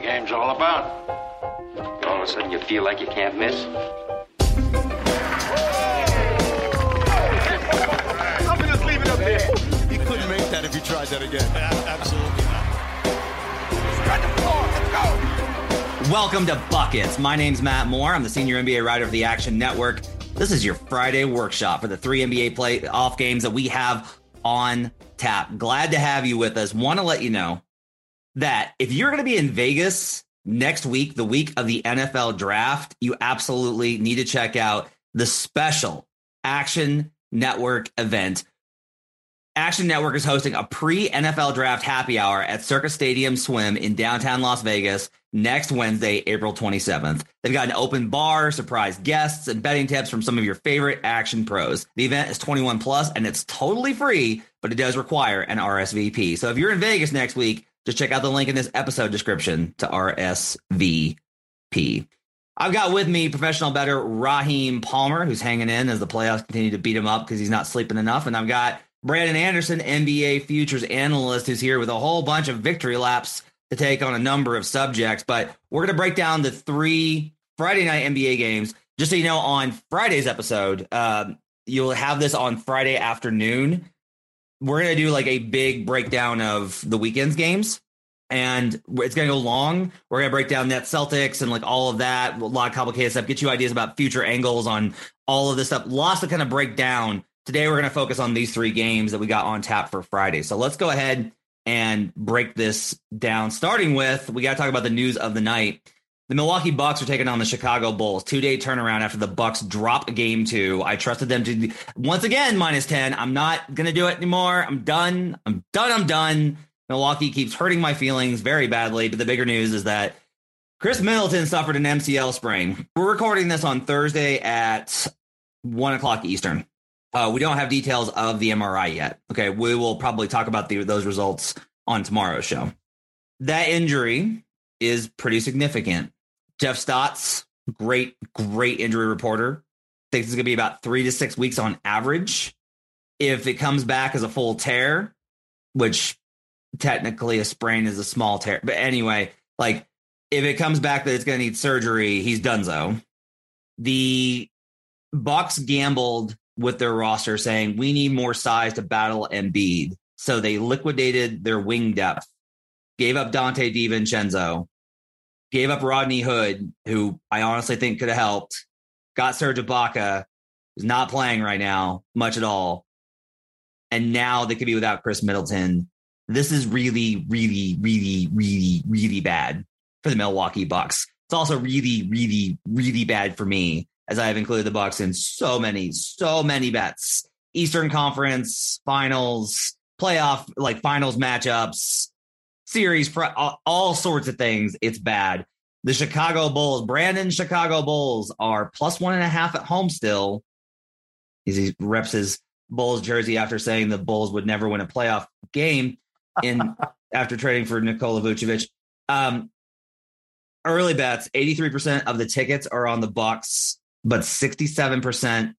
the game's all about. All of a sudden you feel like you can't miss. I'm just leave it up there. You couldn't make that if you tried that again. Absolutely not. Let's go. Welcome to Buckets. My name's Matt Moore. I'm the senior NBA writer of the Action Network. This is your Friday workshop for the three NBA playoff games that we have on tap. Glad to have you with us. Want to let you know that if you're going to be in Vegas next week, the week of the NFL draft, you absolutely need to check out the special Action Network event. Action Network is hosting a pre-NFL draft happy hour at Circus Stadium Swim in downtown Las Vegas next Wednesday, April 27th. They've got an open bar, surprise guests, and betting tips from some of your favorite action pros. The event is 21 plus and it's totally free, but it does require an RSVP. So if you're in Vegas next week, just check out the link in this episode description to RSVP. I've got with me professional bettor Rahim Palmer, who's hanging in as the playoffs continue to beat him up because he's not sleeping enough. And I've got Brandon Anderson, NBA futures analyst, who's here with a whole bunch of victory laps to take on a number of subjects. But we're going to break down the three Friday night NBA games. Just so you know, on Friday's episode, you'll have this on Friday afternoon. We're going to do like a big breakdown of the weekend's games, and it's going to go long. We're going to break down Nets Celtics and like all of that, a lot of complicated stuff, get you ideas about future angles on all of this stuff. Lots to kind of break down. Today, we're going to focus on these three games that we got on tap for Friday. So let's go ahead and break this down, starting with we got to talk about the news of the night. The Milwaukee Bucks are taking on the Chicago Bulls. Two-day turnaround after the Bucks drop game two. I trusted them to, once again, minus 10. I'm not going to do it anymore. I'm done. Milwaukee keeps hurting my feelings very badly. But the bigger news is that Chris Middleton suffered an MCL sprain. We're recording this on Thursday at 1 o'clock Eastern. We don't have details of the MRI yet. Okay, we will probably talk about those results on tomorrow's show. That injury is pretty significant. Jeff Stotts, great injury reporter, thinks it's going to be about 3 to 6 weeks on average. If it comes back as a full tear, which technically a sprain is a small tear. But anyway, like if it comes back that it's going to need surgery, he's donezo. The Bucks gambled with their roster saying we need more size to battle Embiid. So they liquidated their wing depth, gave up Dante DiVincenzo, gave up Rodney Hood, who I honestly think could have helped, got Serge Ibaka, who's not playing right now much at all. And now they could be without Chris Middleton. This is really, really, really, really, really bad for the Milwaukee Bucks. It's also really, really, really bad for me, as I have included the Bucks in so many bets. Eastern Conference finals, playoff, like finals matchups, series, all sorts of things. It's bad. The Chicago Bulls, Brandon Chicago Bulls are +1.5 at home still. He reps his Bulls jersey after saying the Bulls would never win a playoff game in after trading for Nikola Vucevic. Early bets, 83% of the tickets are on the Bucks, but 67%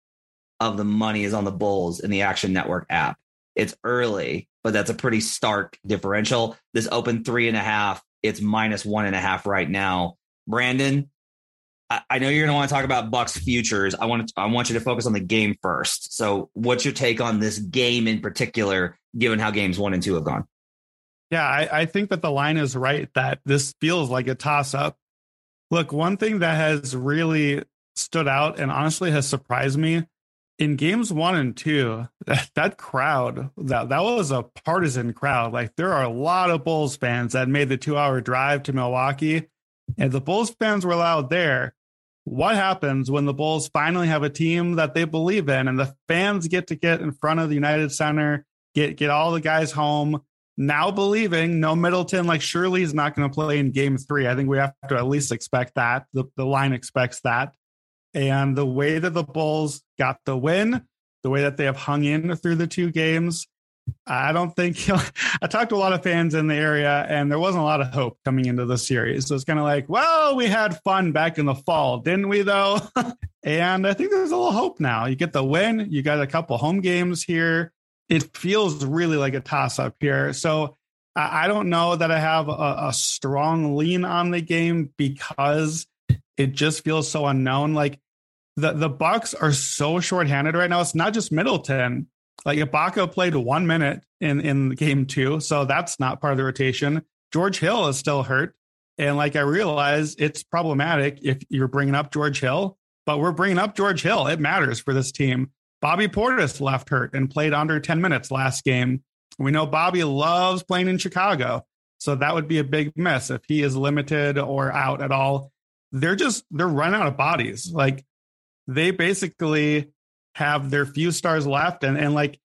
of the money is on the Bulls in the Action Network app. It's early, but that's a pretty stark differential. This opened 3.5. It's -1.5 right now. Brandon, I know you're going to want to talk about Bucks futures. I want you to focus on the game first. So what's your take on this game in particular, given how games 1 and 2 have gone? Yeah, I think that the line is right, that this feels like a toss-up. Look, one thing that has really stood out and honestly has surprised me in games 1 and 2, that crowd, that was a partisan crowd. Like, there are a lot of Bulls fans that made the 2-hour drive to Milwaukee, and the Bulls fans were loud there. What happens when the Bulls finally have a team that they believe in and the fans get in front of the United Center, get all the guys home, now believing no Middleton? Like, surely he's not going to play in game 3. I think we have to at least expect that. The line expects that. And the way that the Bulls got the win, the way that they have hung in through the 2 games, I don't think I talked to a lot of fans in the area, and there wasn't a lot of hope coming into the series. So it's kind of like, well, we had fun back in the fall, didn't we, though? And I think there's a little hope now. You get the win. You got a couple home games here. It feels really like a toss-up here. So I don't know that I have a strong lean on the game because it just feels so unknown. Like the Bucks are so shorthanded right now. It's not just Middleton. Like Ibaka played 1 minute in game two, so that's not part of the rotation. George Hill is still hurt. And like I realize it's problematic if you're bringing up George Hill, but we're bringing up George Hill. It matters for this team. Bobby Portis left hurt and played under 10 minutes last game. We know Bobby loves playing in Chicago, so that would be a big miss if he is limited or out at all. They're running out of bodies. Like they basically have their few stars left, and like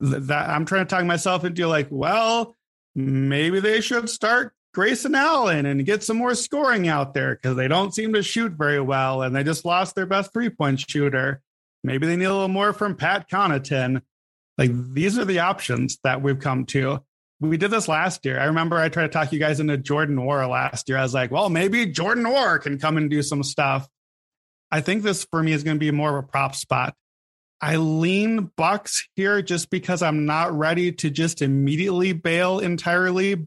that, I'm trying to talk myself into like, well, maybe they should start Grayson Allen and get some more scoring out there because they don't seem to shoot very well and they just lost their best three-point shooter. Maybe they need a little more from Pat Connaughton. Like these are the options that we've come to. We did this last year. I remember I tried to talk you guys into Jordan Nwora last year. I was like, well, maybe Jordan Nwora can come and do some stuff. I think this for me is going to be more of a prop spot. I lean Bucks here just because I'm not ready to just immediately bail entirely.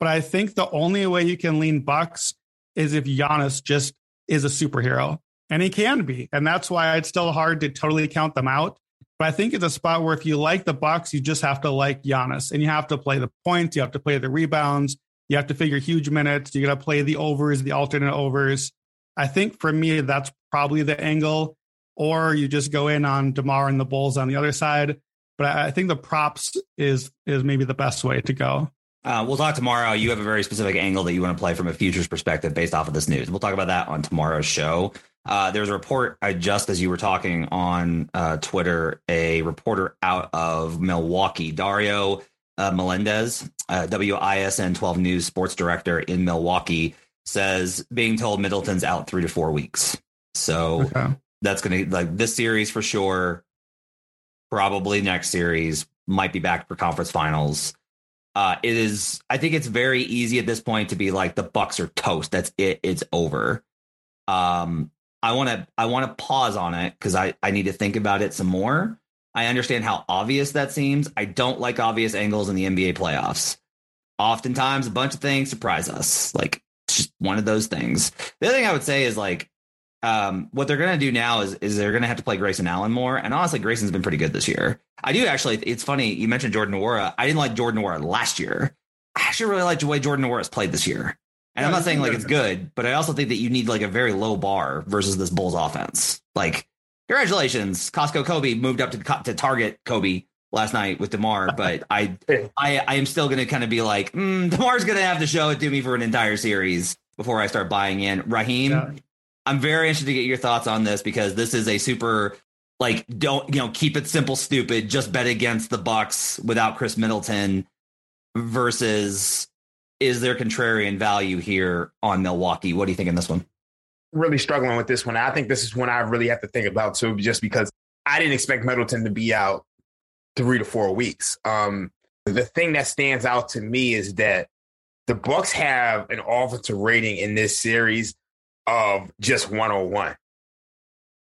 But I think the only way you can lean Bucks is if Giannis just is a superhero. And he can be. And that's why it's still hard to totally count them out. But I think it's a spot where if you like the Bucks, you just have to like Giannis. And you have to play the points. You have to play the rebounds. You have to figure huge minutes. You got to play the overs, the alternate overs. I think for me, that's probably the angle. Or you just go in on DeMar and the Bulls on the other side. But I think the props is maybe the best way to go. We'll talk tomorrow. You have a very specific angle that you want to play from a futures perspective based off of this news. We'll talk about that on tomorrow's show. There's a report, just as you were talking on Twitter, a reporter out of Milwaukee, Dario Melendez, WISN 12 News sports director in Milwaukee, says being told Middleton's out 3 to 4 weeks. So that's going to like this series for sure. Probably next series might be back for conference finals. It is. I think it's very easy at this point to be like the Bucks are toast. That's it. It's over. I want to pause on it because I need to think about it some more. I understand how obvious that seems. I don't like obvious angles in the NBA playoffs. Oftentimes, a bunch of things surprise us. Like just one of those things. The other thing I would say is like what they're going to do now is they're going to have to play Grayson Allen more. And honestly, Grayson's been pretty good this year. I do actually. It's funny. You mentioned Jordan Nwora. I didn't like Jordan Nwora last year. I actually really like the way Jordan Nwora has played this year. And yeah, I'm not saying like it's good, but I also think that you need like a very low bar versus this Bulls offense. Like, congratulations. Costco Kobe moved up to target Kobe last night with DeMar. But I am still going to kind of be like, DeMar's going to have to show it to me for an entire series before I start buying in. Rahim, yeah. I'm very interested to get your thoughts on this because this is a super... Like, don't, you know, keep it simple, stupid, just bet against the Bucks without Chris Middleton versus is there contrarian value here on Milwaukee? What do you think in this one? Really struggling with this one. I think this is one I really have to think about, too, just because I didn't expect Middleton to be out 3 to 4 weeks. The thing that stands out to me is that the Bucks have an offensive rating in this series of just 101.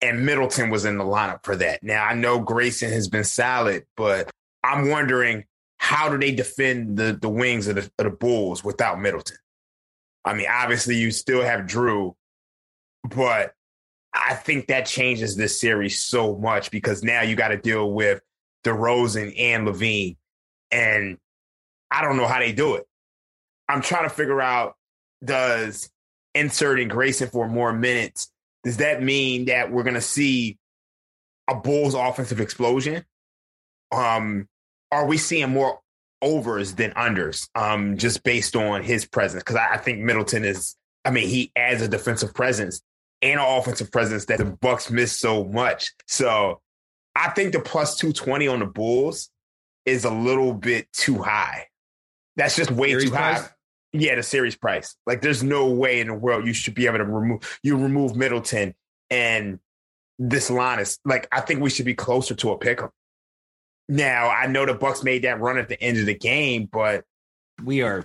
And Middleton was in the lineup for that. Now, I know Grayson has been solid, but I'm wondering how do they defend the wings of the Bulls without Middleton? I mean, obviously, you still have Drew, but I think that changes this series so much because now you got to deal with DeRozan and Levine, and I don't know how they do it. I'm trying to figure out, does inserting Grayson for more minutes, does that mean that we're going to see a Bulls offensive explosion? Are we seeing more overs than unders just based on his presence? Because I think Middleton is, I mean, he adds a defensive presence and an offensive presence that the Bucks miss so much. So I think the plus 220 on the Bulls is a little bit too high. That's just way too high. Yeah, the series price. Like, there's no way in the world you should be able to remove Middleton, and this line is like, I think we should be closer to a pick-em. Now, I know the Bucks made that run at the end of the game, but we are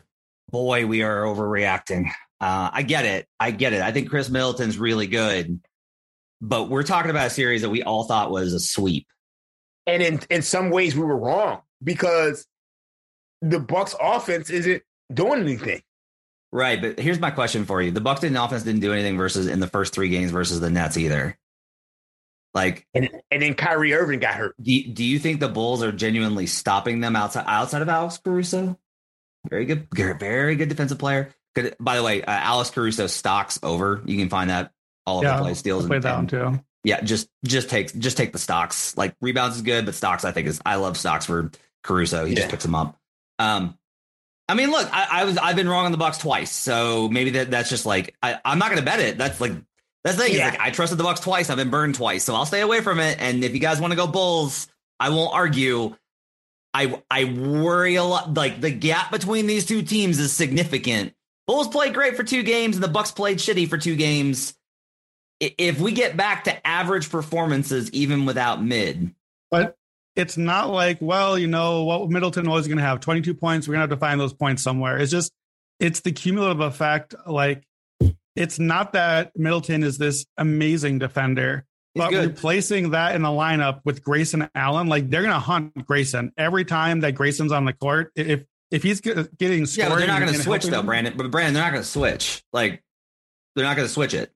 overreacting. I get it. I think Chris Middleton's really good, but we're talking about a series that we all thought was a sweep, and in some ways we were wrong because the Bucks offense isn't doing anything. Right, but here's my question for you. The Bucks offense didn't do anything versus in the first three games versus the Nets either. Like, and then Kyrie Irving got hurt. Do you think the Bulls are genuinely stopping them outside of Alex Caruso? Very good defensive player. Good. By the way, Alex Caruso stocks over. You can find that all over the place. Steals and that one too. Yeah, just take the stocks. Like rebounds is good, but stocks I love stocks for Caruso. He just picks them up. I mean, look, I've been wrong on the Bucks twice, so maybe that's just like I'm not going to bet it. That's the thing. Yeah. Like, I trusted the Bucks twice. I've been burned twice, so I'll stay away from it. And if you guys want to go Bulls, I won't argue. I worry a lot. Like the gap between these two teams is significant. Bulls played great for two games, and the Bucks played shitty for two games. If we get back to average performances, even without mid, but. It's not like, well, you know, what Middleton was going to have, 22 points. We're going to have to find those points somewhere. It's just, it's the cumulative effect. Like, it's not that Middleton is this amazing defender, but replacing that in the lineup with Grayson Allen, like they're going to hunt Grayson every time that Grayson's on the court. If he's getting scored, they're not going to switch though, Brandon. But Brandon, they're not going to switch. Like, they're not going to switch it.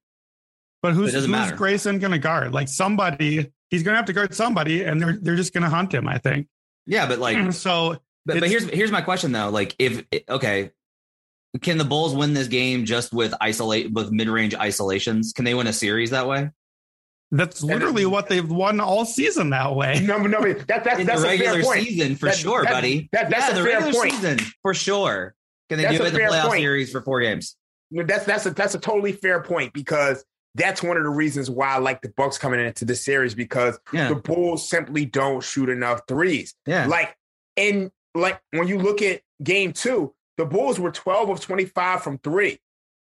But who's Grayson going to guard? Like somebody. He's going to have to guard somebody, and they're just going to hunt him, I think. Yeah, but like so. But here's my question though. Like, can the Bulls win this game just with mid-range isolations? Can they win a series that way? That's literally what they've won all season that way. No, that's a regular season for sure, buddy. That's a fair point. Season for sure. Can they do it in the playoff series for four games? That's a totally fair point because. That's one of the reasons why I like the Bucks coming into this series because the Bulls simply don't shoot enough threes. Yeah. Like when you look at game two, the Bulls were 12 of 25 from three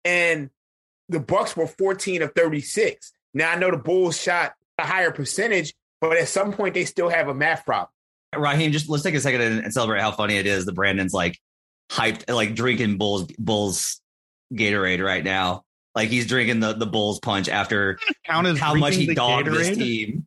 and the Bucks were 14 of 36. Now I know the Bulls shot a higher percentage, but at some point they still have a math problem. Raheem, just let's take a second and celebrate how funny it is that Brandon's like hyped, like drinking Bulls Gatorade right now. Like he's drinking the Bulls punch after how much he dogged this team.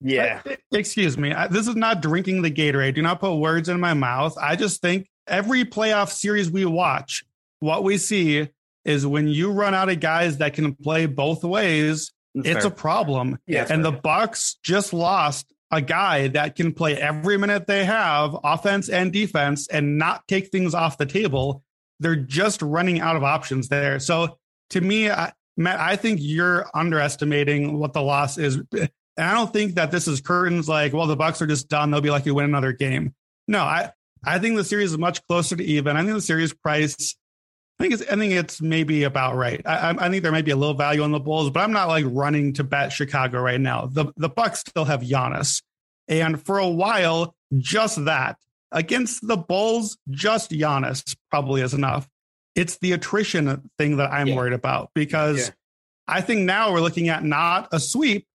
Yeah. Excuse me. This is not drinking the Gatorade. Do not put words in my mouth. I just think every playoff series we watch, what we see is when you run out of guys that can play both ways, it's a problem. Yeah, and the Bucks just lost a guy that can play every minute they have, offense and defense, and not take things off the table. They're just running out of options there. So to me, Matt, I think you're underestimating what the loss is. And I don't think that this is curtains like, well, the Bucks are just done. They'll be lucky to win another game. No, I think the series is much closer to even. I think the series price, I think it's maybe about right. I think there might be a little value on the Bulls, but I'm not like running to bet Chicago right now. The Bucks still have Giannis. And for a while, just that. Against the Bulls, just Giannis probably is enough. It's the attrition thing that I'm worried about because I think now we're looking at not a sweep.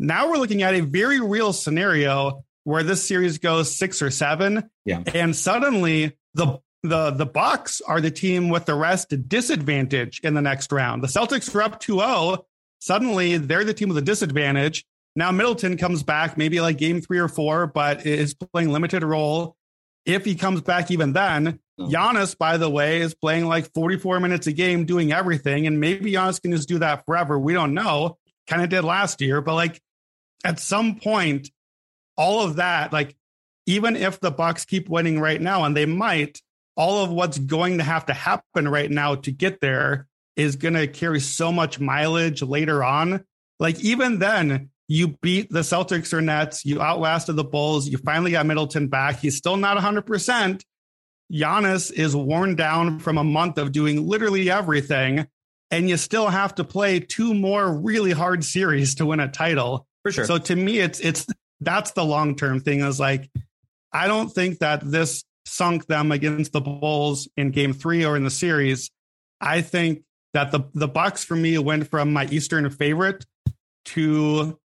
Now we're looking at a very real scenario where this series goes 6 or 7. Yeah. And suddenly the Bucks are the team with the rest disadvantage in the next round. The Celtics are up 2-0. Suddenly they're the team with a disadvantage. Now Middleton comes back maybe like game 3 or 4, but is playing limited role. If he comes back even then, Giannis, by the way, is playing like 44 minutes a game doing everything. And maybe Giannis can just do that forever. We don't know. Kind of did last year. But like at some point, all of that, like even if the Bucks keep winning right now and they might, all of what's going to happen right now to get there is going to carry so much mileage later on. Like even then, you beat the Celtics or Nets. You outlasted the Bulls. You finally got Middleton back. He's still not 100%. Giannis is worn down from a month of doing literally everything, and you still have to play 2 more really hard series to win a title. For sure. So to me, it's that's the long-term thing is like, I don't think that this sunk them against the Bulls in game 3 or in the series. I think that the Bucks for me went from my Eastern favorite to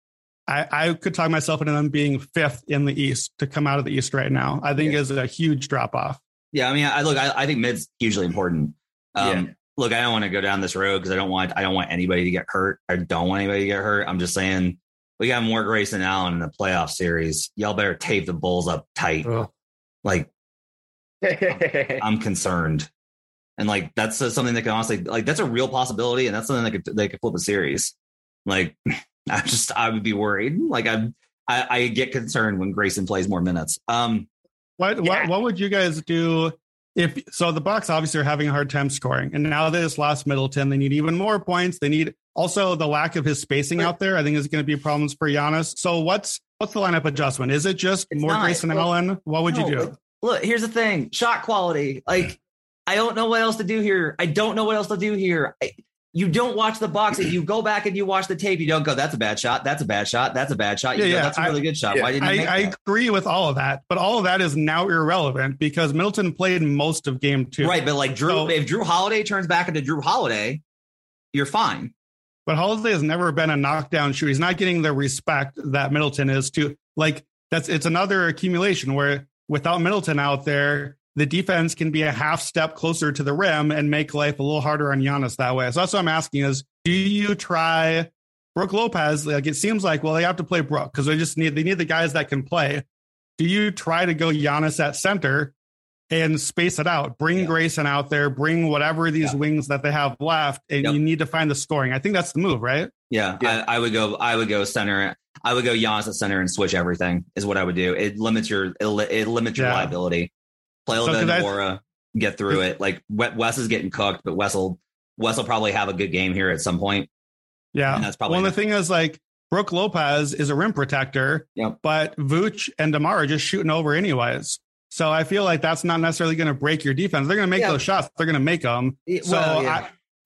I could talk myself into them being 5th in the East to come out of the East right now. I think is a huge drop off. Yeah, I mean, I think mid's hugely important. Look, I don't want to go down this road because I don't want anybody to get hurt. I don't want anybody to get hurt. I'm just saying we got more Grayson Allen in the playoff series. Y'all better tape the Bulls up tight. Ugh. Like I'm concerned. And like, that's something that can honestly, like, that's a real possibility. And that's something that they could flip a series. Like, I would be worried. Like I get concerned when Grayson plays more minutes. What would you guys do if, so the Bucks obviously are having a hard time scoring, and now they just lost Middleton. They need even more points. They need also the lack of his spacing out there. I think is going to be problems for Giannis. So what's the lineup adjustment? Is it just more Grayson Allen? What would you do? Look, here's the thing. Shot quality. Like, I don't know what else to do here. You don't watch the Bucks, and you go back and you watch the tape. You don't go, that's a bad shot. That's a bad shot. That's a bad shot. You go, that's a really good shot. Yeah. Why didn't you make that? I agree with all of that, but all of that is now irrelevant because Middleton played most of Game 2. Right, but like if Drew Holiday turns back into Drew Holiday, you're fine. But Holiday has never been a knockdown shooter. He's not getting the respect that Middleton is to. Like, it's another accumulation where without Middleton out there, the defense can be a half step closer to the rim and make life a little harder on Giannis that way. So that's what I'm asking is, do you try Brooke Lopez? Like, it seems like, well, they have to play Brooke because they need the guys that can play. Do you try to go Giannis at center and space it out? Bring Grayson out there, bring whatever these wings that they have left, and you need to find the scoring. I think that's the move, right? Yeah. I would go center. I would go Giannis at center and switch everything is what I would do. It limits your liability. Play a little bit of Nwora, get through it. Like, Wes is getting cooked, but Wes will probably have a good game here at some point. Yeah. And that's probably the thing is, like, Brooke Lopez is a rim protector, but Vooch and DeMar are just shooting over anyways. So I feel like that's not necessarily going to break your defense. They're going to make those shots. They're going to make them.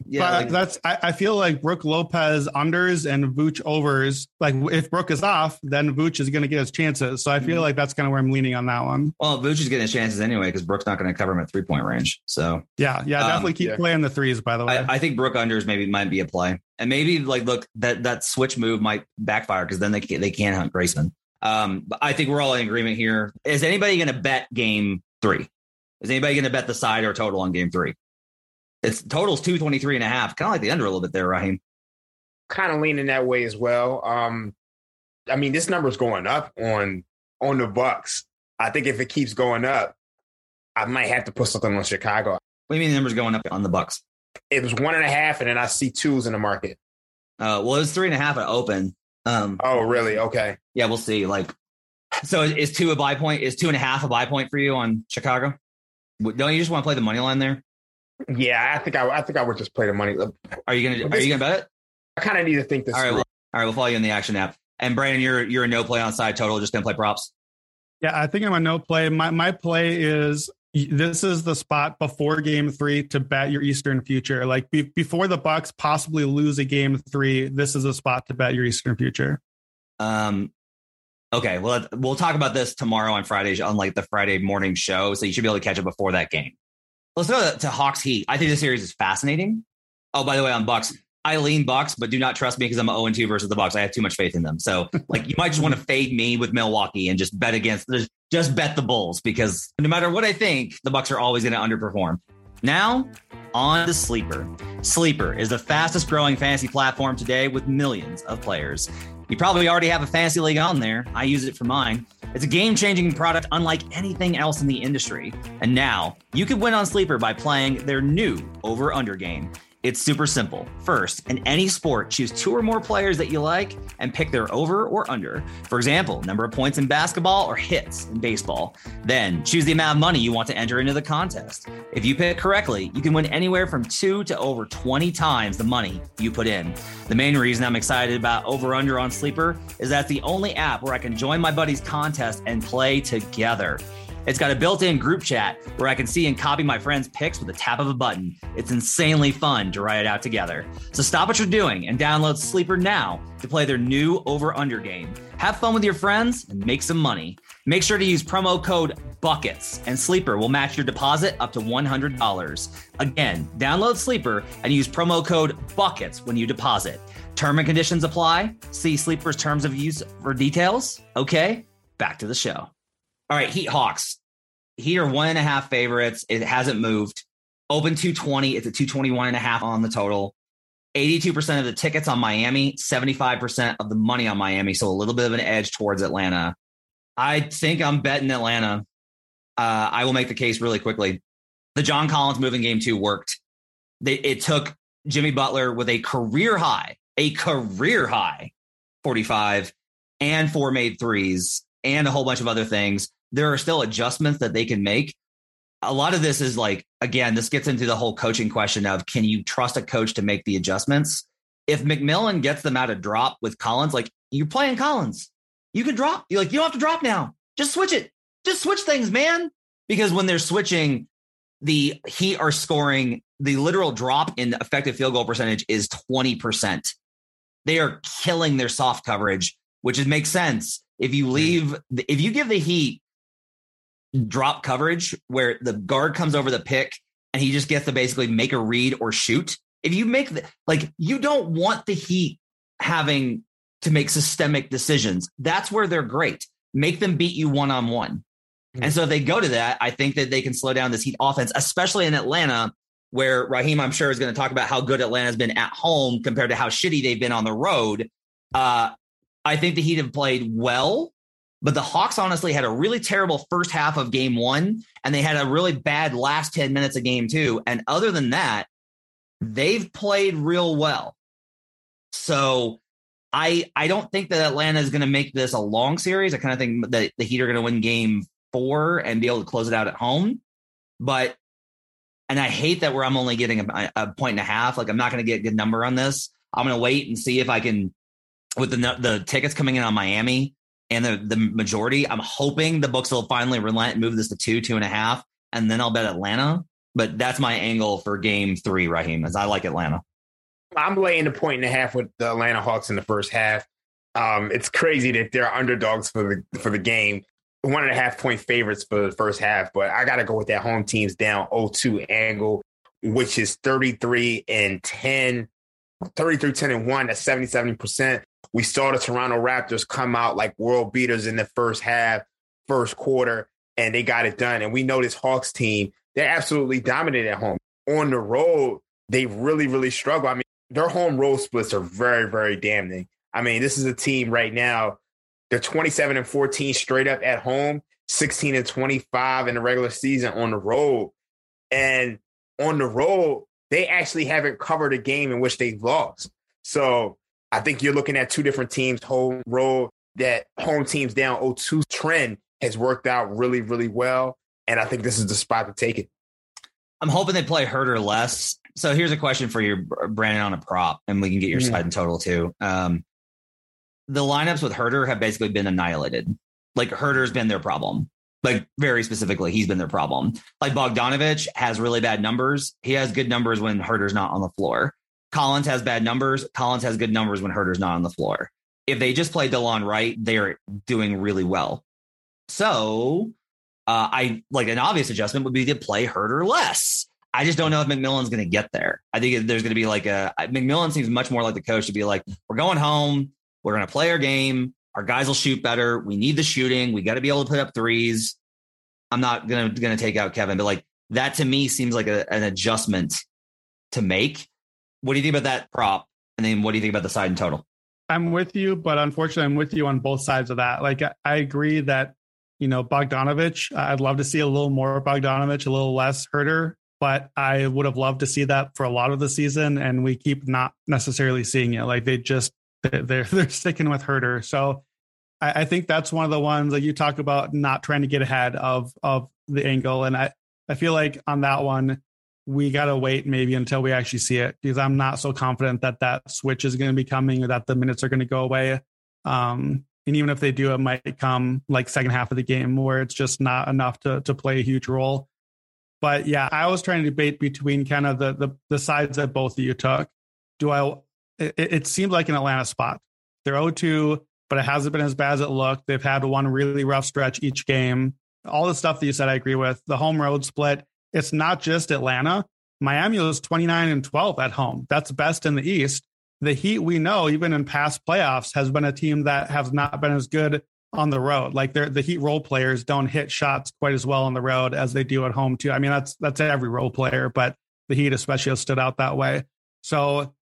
I feel like Brooke Lopez unders and Vooch overs. Like, if Brooke is off, then Vooch is going to get his chances. So I feel like that's kind of where I'm leaning on that one. Well, Vooch is getting his chances anyway because Brooke's not going to cover him at 3-point range. So definitely keep playing the threes. By the way, I think Brooke unders might be a play, and maybe like that switch move might backfire because then they can't hunt Grayson. But I think we're all in agreement here. Is anybody going to bet Game 3? Is anybody going to bet the side or total on Game 3? It's totals 223.5, kind of like the under a little bit there, Rahim. Kind of leaning that way as well. I mean, this number's going up on the Bucks. I think if it keeps going up, I might have to put something on Chicago. What do you mean the number's going up on the Bucks? It was 1.5, and then I see 2s in the market. It was 3.5 at open. Oh, really? Okay. Yeah, we'll see. Like, so is 2 a buy point? Is 2.5 a buy point for you on Chicago? Don't you just want to play the money line there? Yeah, I think I would just play the money. Are you gonna bet it? I kind of need to think this. All right, we'll follow you in the Action app. And Brandon, you're a no play on side total. Just gonna play props. Yeah, I think I'm a no play. My play is this is the spot before Game 3 to bet your Eastern future. Like before the Bucks possibly lose a Game 3, this is a spot to bet your Eastern future. Okay, well, we'll talk about this tomorrow on Fridays on like the Friday morning show. So you should be able to catch it before that game. Let's go to Hawks Heat. I think this series is fascinating. Oh, by the way, on Bucks, I lean Bucks, but do not trust me because I'm 0-2 versus the Bucks. I have too much faith in them. So, like, you might just want to fade me with Milwaukee and just bet against, just bet the Bulls because no matter what I think, the Bucks are always going to underperform. Now, on to Sleeper. Sleeper is the fastest growing fantasy platform today with millions of players. You probably already have a fantasy league on there. I use it for mine. It's a game-changing product unlike anything else in the industry. And now, you can win on Sleeper by playing their new over-under game. It's super simple. First, in any sport, choose 2 or more players that you like and pick their over or under. For example, number of points in basketball or hits in baseball. Then, choose the amount of money you want to enter into the contest. If you pick correctly, you can win anywhere from 2 to over 20 times the money you put in. The main reason I'm excited about Over/Under on Sleeper is that it's the only app where I can join my buddies' contest and play together. It's got a built-in group chat where I can see and copy my friends' picks with a tap of a button. It's insanely fun to write it out together. So stop what you're doing and download Sleeper now to play their new over-under game. Have fun with your friends and make some money. Make sure to use promo code BUCKETS and Sleeper will match your deposit up to $100. Again, download Sleeper and use promo code BUCKETS when you deposit. Terms and conditions apply. See Sleeper's terms of use for details. Okay, back to the show. All right, Heat Hawks. Heat are 1.5 favorites. It hasn't moved. Open 220. It's a 221.5 on the total. 82% of the tickets on Miami, 75% of the money on Miami. So a little bit of an edge towards Atlanta. I think I'm betting Atlanta. I will make the case really quickly. The John Collins move in game two worked. It took Jimmy Butler with a career high 45 and 4 made threes and a whole bunch of other things. There are still adjustments that they can make. A lot of this is like, again, this gets into the whole coaching question of, can you trust a coach to make the adjustments? If McMillan gets them out of drop with Collins, like, you're playing Collins, you can drop. You're like, you don't have to drop now. Just switch it. Just switch things, man. Because when they're switching, the Heat are scoring. The literal drop in effective field goal percentage is 20%. They are killing their soft coverage, which makes sense. If you give the Heat drop coverage where the guard comes over the pick and he just gets to basically make a read or shoot. If you make you don't want the Heat having to make systemic decisions. That's where they're great. Make them beat you one-on-one. Mm-hmm. And so if they go to that, I think that they can slow down this Heat offense, especially in Atlanta, where Rahim, I'm sure, is going to talk about how good Atlanta's been at home compared to how shitty they've been on the road. I think the Heat have played well, but the Hawks honestly had a really terrible first half of game one, and they had a really bad last 10 minutes of game two. And other than that, they've played real well. So I don't think that Atlanta is going to make this a long series. I kind of think that the Heat are going to win game four and be able to close it out at home. But, and I hate that where I'm only getting a point and a half. Like, I'm not going to get a good number on this. I'm going to wait and see if I can, with the tickets coming in on Miami and the majority, I'm hoping the books will finally relent and move this to 2.5, and then I'll bet Atlanta. But that's my angle for game three, Raheem, as I like Atlanta. I'm laying 1.5 with the Atlanta Hawks in the first half. It's crazy that they're underdogs for the game. 1.5 point favorites for the first half, but I got to go with that home team's down 0-2 angle, which is 33-10-1 at 77%. We saw the Toronto Raptors come out like world beaters in the first half, first quarter, and they got it done. And we know this Hawks team, they're absolutely dominant at home. On the road, they really, really struggle. I mean, their home road splits are very, very damning. I mean, this is a team right now, they're 27-14 straight up at home, 16-25 in the regular season on the road. And on the road, they actually haven't covered a game in which they've lost. So I think you're looking at two different teams, home road, that home teams down 0-2 trend has worked out really, really well. And I think this is the spot to take it. I'm hoping they play Herter less. So here's a question for you, Brandon, on a prop, and we can get your side in total too. The lineups with Herter have basically been annihilated. Like, Herter's been their problem. Like, very specifically, he's been their problem. Like, Bogdanovich has really bad numbers. He has good numbers when Herter's not on the floor. Collins has bad numbers. Collins has good numbers when Herter's not on the floor. If they just play DeLon Wright, they're doing really well. So an obvious adjustment would be to play Herter less. I just don't know if McMillan's going to get there. I think there's going to be McMillan seems much more like the coach to be like, we're going home. We're going to play our game. Our guys will shoot better. We need the shooting. We got to be able to put up threes. I'm not going to take out Kevin, but that to me seems like an adjustment to make. What do you think about that prop? And then what do you think about the side in total? I'm with you, but unfortunately I'm with you on both sides of that. Like, I agree that, Bogdanovich, I'd love to see a little more Bogdanovich, a little less Herter, but I would have loved to see that for a lot of the season. And we keep not necessarily seeing it. Like, they just, they're sticking with Herter. So I think that's one of the ones that you talk about not trying to get ahead of the angle. And I feel like on that one, we got to wait maybe until we actually see it, because I'm not so confident that switch is going to be coming or that the minutes are going to go away. And even if they do, it might come second half of the game where it's just not enough to play a huge role. But yeah, I was trying to debate between kind of the sides that both of you took. It seemed like an Atlanta spot. They're 0-2, but it hasn't been as bad as it looked. They've had one really rough stretch each game. All the stuff that you said, I agree with. The home road split. It's not just Atlanta. Miami was 29-12 at home. That's best in the East. The Heat, we know, even in past playoffs, has been a team that has not been as good on the road. Like, the Heat role players don't hit shots quite as well on the road as they do at home too. I mean, that's every role player, but the Heat especially has stood out that way. So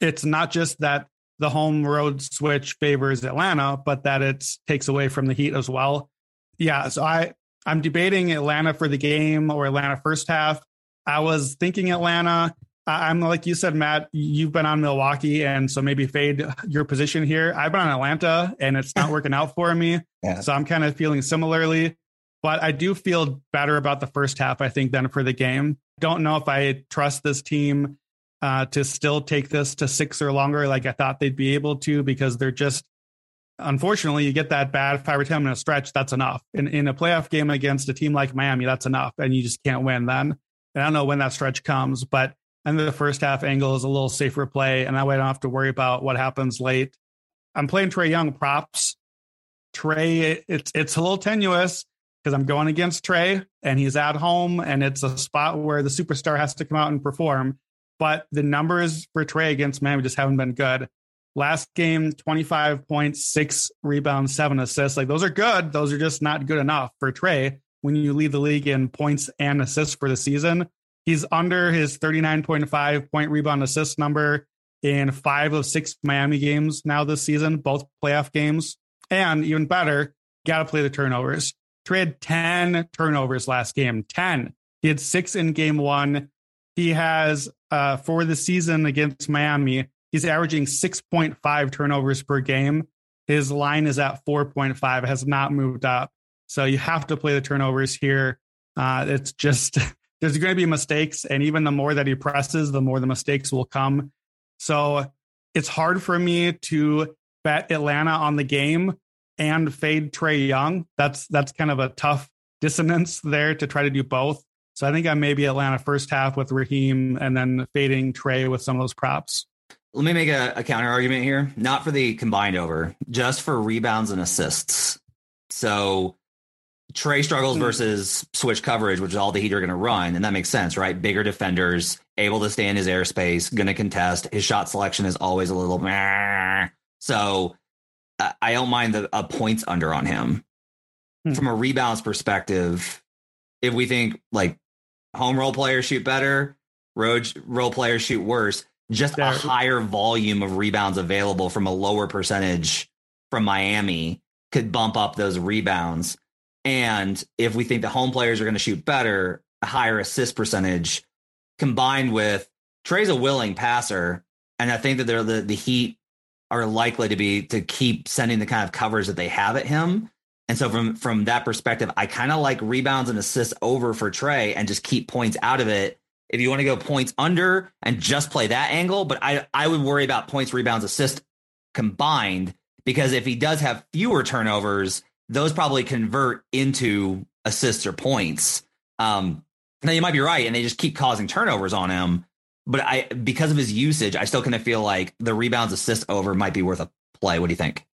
it's not just that the home road switch favors Atlanta, but that it takes away from the Heat as well. Yeah. So I, I'm debating Atlanta for the game or Atlanta first half. I was thinking Atlanta. I'm like you said, Matt, you've been on Milwaukee, and so maybe fade your position here. I've been on Atlanta, and it's not working out for me. Yeah. So I'm kind of feeling similarly. But I do feel better about the first half, I think, than for the game. Don't know if I trust this team to still take this to six or longer like I thought they'd be able to, because they're just, unfortunately, you get that bad 5 or 10 minute stretch, that's enough. In a playoff game against a team like Miami, that's enough, and you just can't win then. And I don't know when that stretch comes, but and the first half angle is a little safer play, and that way I don't have to worry about what happens late. I'm playing Trey Young props. Trey, it's a little tenuous because I'm going against Trey, and he's at home, and it's a spot where the superstar has to come out and perform. But the numbers for Trey against Miami just haven't been good. Last game, 25 points, 6 rebounds, 7 assists. Like, those are good. Those are just not good enough for Trey when you lead the league in points and assists for the season. He's under his 39.5 point rebound assist number in 5 of 6 Miami games now this season, both playoff games. And even better, got to play the turnovers. Trey had 10 turnovers last game, 10. He had 6 in game one. He has, for the season against Miami, he's averaging 6.5 turnovers per game. His line is at 4.5, has not moved up. So you have to play the turnovers here. It's just... There's going to be mistakes, and even the more that he presses, the more the mistakes will come. So it's hard for me to bet Atlanta on the game and fade Trey Young. That's kind of a tough dissonance there to try to do both. So I think I may be Atlanta first half with Rahim and then fading Trey with some of those props. Let me make a counter argument here, not for the combined over, just for rebounds and assists. So Trey struggles versus switch coverage, which is all the Heat are going to run. And that makes sense, right? Bigger defenders, able to stay in his airspace, going to contest. His shot selection is always a little meh. So I don't mind a points under on him. From a rebounds perspective, if we think like home role players shoot better, road role players shoot worse, just a higher volume of rebounds available from a lower percentage from Miami could bump up those rebounds. And if we think the home players are going to shoot better, a higher assist percentage combined with Trey's a willing passer. And I think that they're the Heat are likely to keep sending the kind of covers that they have at him. And so from that perspective, I kind of like rebounds and assists over for Trey and just keep points out of it. If you want to go points under and just play that angle, but I would worry about points, rebounds, assist combined, because if he does have fewer turnovers, those probably convert into assists or points. Now you might be right, and they just keep causing turnovers on him. But because of his usage, I still kind of feel like the rebounds assist over might be worth a play. What do you think?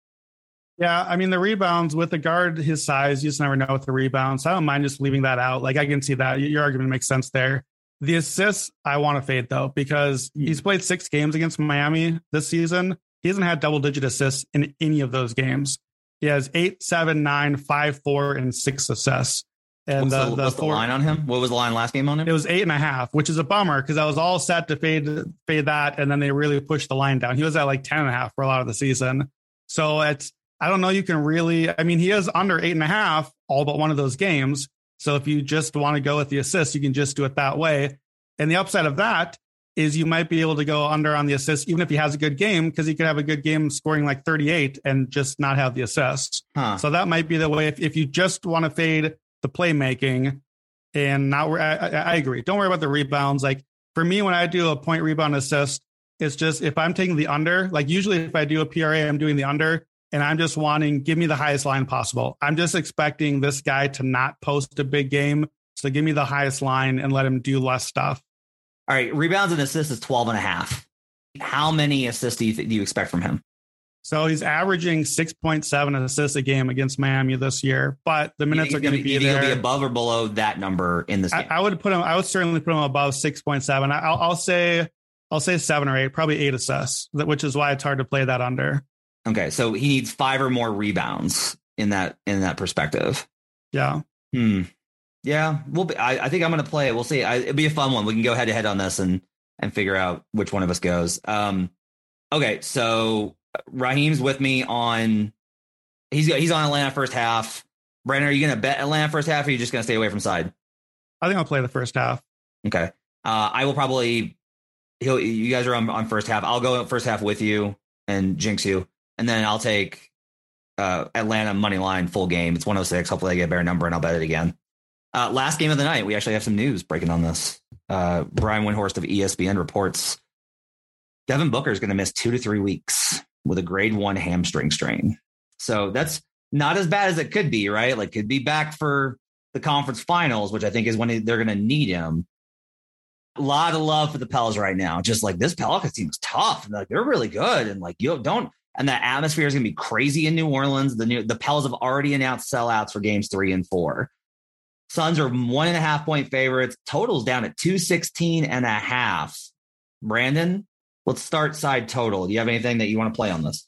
Yeah, I mean, the rebounds with the guard his size, you just never know with the rebounds. I don't mind just leaving that out. Like, I can see that. Your argument makes sense there. The assists, I want to fade, though, because he's played 6 games against Miami this season. He hasn't had double-digit assists in any of those games. He has 8, 7, 9, 5, 4, and 6 assists. And what's the line on him? What was the line last game on him? It was 8.5, which is a bummer because I was all set to fade that, and then they really pushed the line down. He was at like 10.5 for a lot of the season. So I don't know. You can really, I mean, he is under 8.5 all but one of those games. So if you just want to go with the assists, you can just do it that way. And the upside of that is you might be able to go under on the assist, even if he has a good game, because he could have a good game scoring like 38 and just not have the assist. Huh. So that might be the way if you just want to fade the playmaking and not, I agree. Don't worry about the rebounds. Like for me, when I do a point rebound assist, it's just, if I'm taking the under, like usually if I do a PRA, I'm doing the under and I'm just wanting, give me the highest line possible. I'm just expecting this guy to not post a big game. So give me the highest line and let him do less stuff. All right, rebounds and assists is 12.5. How many assists do you expect from him? So he's averaging 6.7 assists a game against Miami this year, but the minutes are going to be there. He'll be above or below that number in this game. I would certainly put him above 6.7. I'll say 7 or 8, probably 8 assists, which is why it's hard to play that under. Okay, so he needs 5 or more rebounds in that perspective. Yeah. Yeah, I think I'm going to play it. We'll see. It'll be a fun one. We can go head to head on this and figure out which one of us goes. Okay, so Raheem's with me on. He's on Atlanta first half. Brandon, are you going to bet Atlanta first half, or are you just going to stay away from side? I think I'll play the first half. Okay. I will probably, you guys are on first half. I'll go first half with you and jinx you. And then I'll take Atlanta money line full game. It's 106. Hopefully I get a better number and I'll bet it again. Last game of the night, we actually have some news breaking on this. Brian Windhorst of ESPN reports Devin Booker is going to miss 2 to 3 weeks with a grade 1 hamstring strain. So that's not as bad as it could be, right? Like, could be back for the conference finals, which I think is when they're going to need him. A lot of love for the Pels right now. Just like, this Pelicans team is tough. And, like, they're really good. And like, you don't, and that atmosphere is going to be crazy in New Orleans. The Pels have already announced sellouts for games 3 and 4. Suns are 1.5 point favorites. Totals down at 216.5. Brandon, let's start side total. Do you have anything that you want to play on this?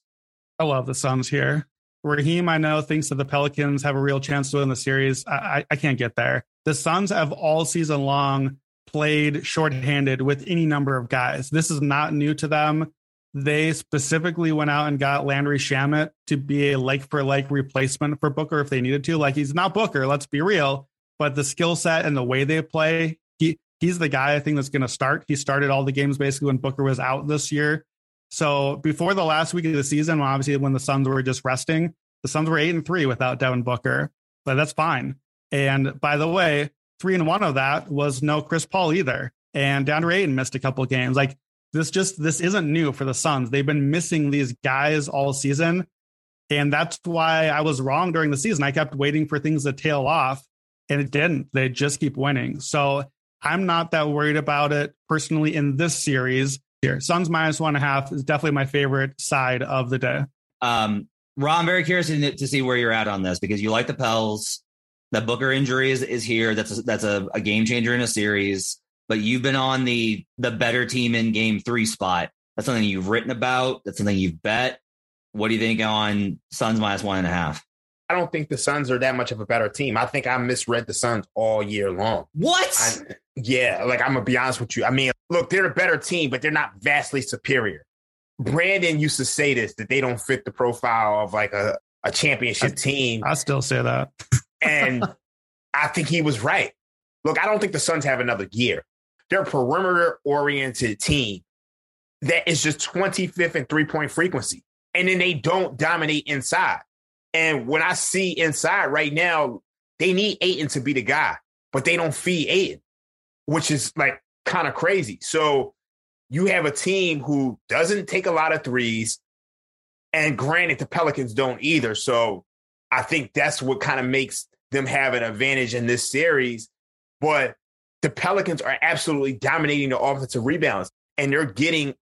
I love the Suns here. Rahim, I know, thinks that the Pelicans have a real chance to win the series. I can't get there. The Suns have all season long played shorthanded with any number of guys. This is not new to them. They specifically went out and got Landry Shamet to be a like-for-like replacement for Booker if they needed to. Like, he's not Booker, let's be real, but the skill set and the way they play, he's the guy I think that's going to start. He started all the games basically when Booker was out this year. So before the last week of the season, obviously when the Suns were just resting, the Suns were 8-3 without Devin Booker, but that's fine. And by the way, 3-1 of that was no Chris Paul either. And DeAndre Ayton missed a couple of games. Like, this isn't new for the Suns. They've been missing these guys all season. And that's why I was wrong during the season. I kept waiting for things to tail off, and it didn't. They just keep winning. So I'm not that worried about it personally in this series. Here, Suns -1.5 is definitely my favorite side of the day. Ron, I'm very curious to see where you're at on this, because you like the Pels. The Booker injury is here. That's a game changer in a series. But you've been on the better team in game 3 spot. That's something you've written about. That's something you've bet. What do you think on Suns -1.5? I don't think the Suns are that much of a better team. I think I misread the Suns all year long. What? I'm going to be honest with you. I mean, look, they're a better team, but they're not vastly superior. Brandon used to say this, that they don't fit the profile of like a championship team. I still say that. And I think he was right. Look, I don't think the Suns have another year. They're a perimeter-oriented team that is just 25th in three-point frequency. And then they don't dominate inside. And when I see inside right now, they need Ayton to be the guy, but they don't feed Ayton, which is like kind of crazy. So you have a team who doesn't take a lot of threes, and granted, the Pelicans don't either. So I think that's what kind of makes them have an advantage in this series. But the Pelicans are absolutely dominating the offensive rebounds, and they're getting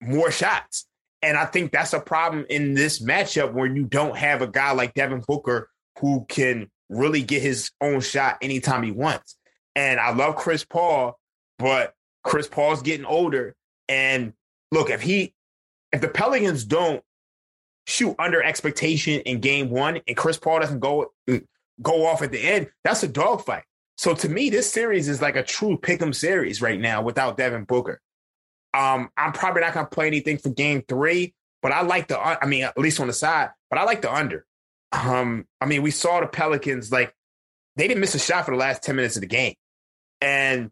more shots. And I think that's a problem in this matchup where you don't have a guy like Devin Booker who can really get his own shot anytime he wants. And I love Chris Paul, but Chris Paul's getting older. And look, if the Pelicans don't shoot under expectation in game 1 and Chris Paul doesn't go off at the end, that's a dogfight. So to me, this series is like a true pick'em series right now without Devin Booker. I'm probably not going to play anything for game 3, but I like at least on the side, but I like the under. We saw the Pelicans, like, they didn't miss a shot for the last 10 minutes of the game. And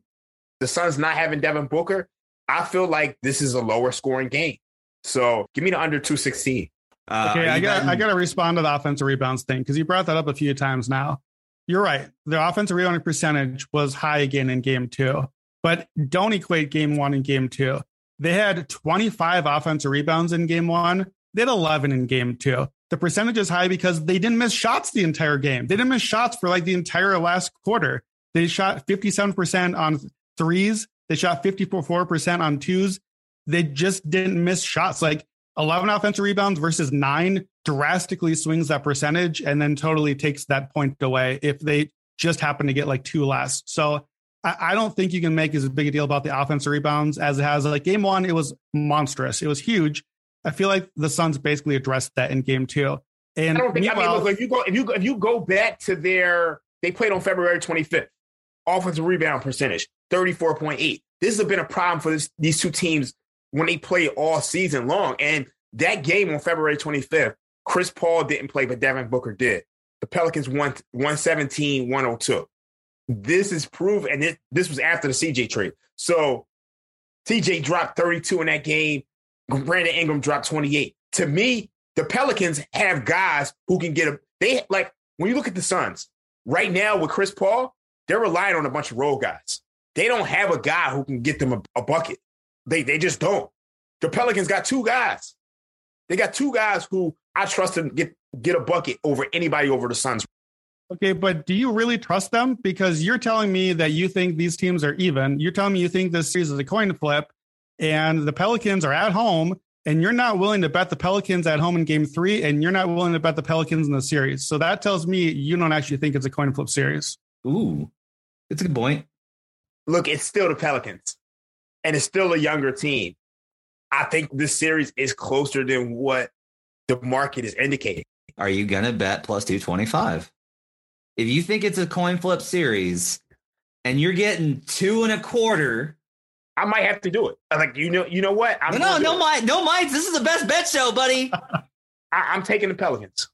the Suns not having Devin Booker, I feel like this is a lower scoring game. So give me the under 216. Okay, I got to respond to the offensive rebounds thing, because you brought that up a few times now. You're right. The offensive rebounding percentage was high again in game 2, but don't equate game 1 and game 2. They had 25 offensive rebounds in game 1. They had 11 in game 2. The percentage is high because they didn't miss shots the entire game. They didn't miss shots for like the entire last quarter. They shot 57% on threes. They shot 54% on twos. They just didn't miss shots. Like, 11 offensive rebounds versus 9 drastically swings that percentage and then totally takes that point away if they just happen to get like 2 less. So I don't think you can make as big a deal about the offensive rebounds as it has. Like, game 1, it was monstrous. It was huge. I feel like the Suns basically addressed that in game 2. And I don't think, look, if you go back to they played on February 25th, offensive rebound percentage, 34.8. This has been a problem for these two teams when they play all season long. And that game on February 25th, Chris Paul didn't play, but Devin Booker did. The Pelicans won 117-102. This is proof, and this was after the CJ trade. So TJ dropped 32 in that game. Brandon Ingram dropped 28. To me, the Pelicans have guys who can get a – they like when you look at the Suns, right now with Chris Paul, they're relying on a bunch of role guys. They don't have a guy who can get them a bucket. They just don't. The Pelicans got two guys. They got two guys who I trust to get a bucket over anybody over the Suns. Okay, but do you really trust them? Because you're telling me that you think these teams are even. You're telling me you think this series is a coin flip, and the Pelicans are at home, and you're not willing to bet the Pelicans at home in Game 3, and you're not willing to bet the Pelicans in the series. So that tells me you don't actually think it's a coin flip series. Ooh, it's a good point. Look, it's still the Pelicans, and it's still a younger team. I think this series is closer than what the market is indicating. Are you going to bet plus 225? If you think it's a coin flip series and you're getting 225, I might have to do it. Like, you know what? No, this is the best bet show, buddy. I'm taking the Pelicans.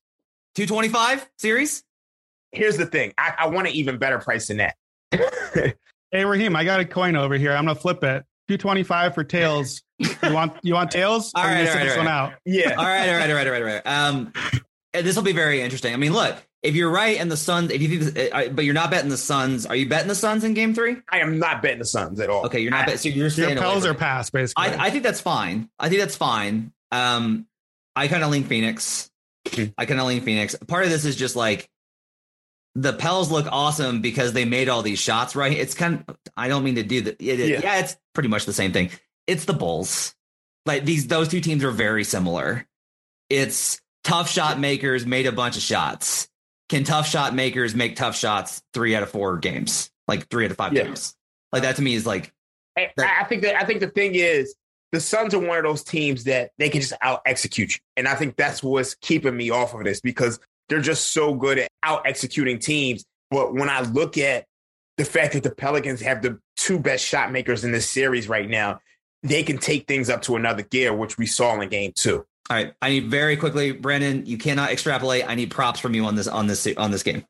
225 series? Here's the thing. I want an even better price than that. Hey, Raheem, I got a coin over here. I'm going to flip it. 225 for tails. You want tails? All right, all right. Yeah. All right. This will be very interesting. I mean, look, if you're right and the Suns, but you're not betting the Suns. Are you betting the Suns in Game 3? I am not betting the Suns at all. Okay, you're not betting. So you're saying your Pels are passed, basically. I think that's fine. I kind of lean Phoenix. Part of this is just like the Pels look awesome because they made all these shots, right? It's kind of, I don't mean to do that. Yeah, it's pretty much the same thing. It's the Bulls. Like those two teams are very similar. It's tough shot makers made a bunch of shots. Can tough shot makers make tough shots 3 out of 4 games? Like 3 out of 5 games. Like that to me is like. I think the thing is the Suns are one of those teams that they can just out execute you, and I think that's what's keeping me off of this because they're just so good at out executing teams. But when I look at the fact that the Pelicans have the two best shot makers in this series right now, they can take things up to another gear, which we saw in Game 2. All right. I need very quickly, Brandon, you cannot extrapolate. I need props from you on this game.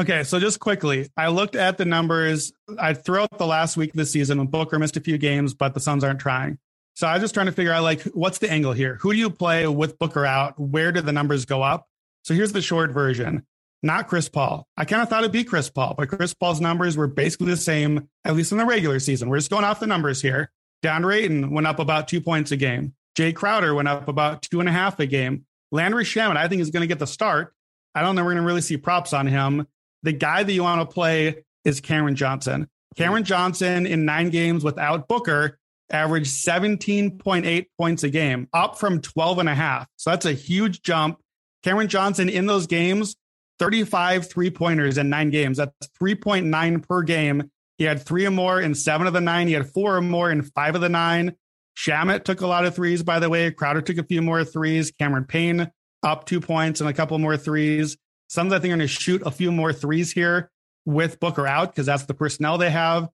Okay. So just quickly, I looked at the numbers. I threw out the last week of the season when Booker missed a few games, but the Suns aren't trying. So I was just trying to figure out like, what's the angle here? Who do you play with Booker out? Where do the numbers go up? So here's the short version. Not Chris Paul. I kind of thought it'd be Chris Paul, but Chris Paul's numbers were basically the same, at least in the regular season. We're just going off the numbers here. DeAndre Ayton went up about 2 points a game. Jay Crowder went up about 2.5 a game. Landry Shamet, I think, is going to get the start. I don't know we're going to really see props on him. The guy that you want to play is Cameron Johnson. Cameron Johnson in 9 games without Booker averaged 17.8 points a game, up from 12.5. So that's a huge jump. Cameron Johnson in those games, 35 three-pointers in 9 games. That's 3.9 per game. He had 3 or more in 7 of the 9. He had 4 or more in 5 of the 9. Shamet took a lot of threes, by the way. Crowder took a few more threes. Cameron Payne up 2 points and a couple more threes. Suns, I think, are going to shoot a few more threes here with Booker out because that's the personnel they have.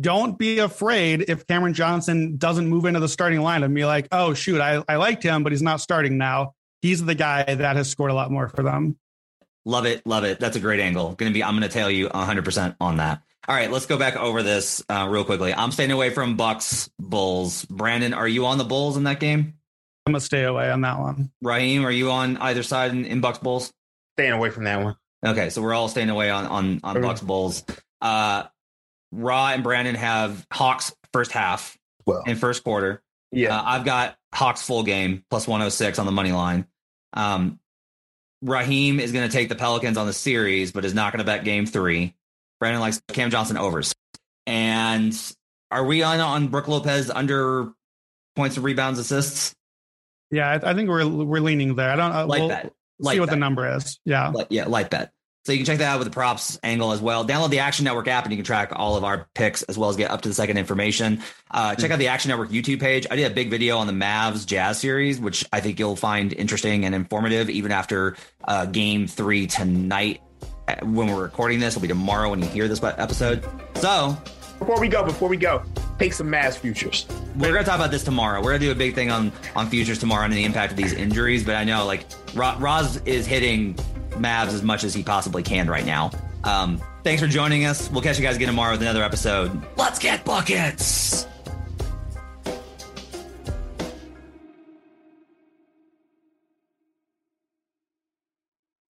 Don't be afraid if Cameron Johnson doesn't move into the starting line and be like, oh, shoot, I liked him, but he's not starting now. He's the guy that has scored a lot more for them. Love it. That's a great angle. I'm going to tell you 100% on that. All right, let's go back over this real quickly. I'm staying away from Bucks, Bulls. Brandon, are you on the Bulls in that game? I'm going to stay away on that one. Raheem, are you on either side in Bucks, Bulls? Staying away from that one. Okay, so we're all staying away on Bucks, Bulls. Ra and Brandon have Hawks first half and first quarter. Yeah, I've got Hawks full game, plus 106 on the money line. Raheem is going to take the Pelicans on the series, but is not going to bet Game 3. Brandon likes Cam Johnson overs. And are we on Brooke Lopez under points and rebounds, assists? Yeah, I think we're leaning there. I don't see what the number is. Yeah. Light bet. So you can check that out with the props angle as well. Download the Action Network app and you can track all of our picks as well as get up to the second information. Check out the Action Network YouTube page. I did a big video on the Mavs Jazz series, which I think you'll find interesting and informative even after Game 3 tonight. When we're recording this, it'll be tomorrow when you hear this episode. So before we go, take some Mavs futures. We're going to talk about this tomorrow. We're going to do a big thing on futures tomorrow and the impact of these injuries. But I know like Roz is hitting Mavs as much as he possibly can right now. Thanks for joining us. We'll catch you guys again tomorrow with another episode. Let's get buckets.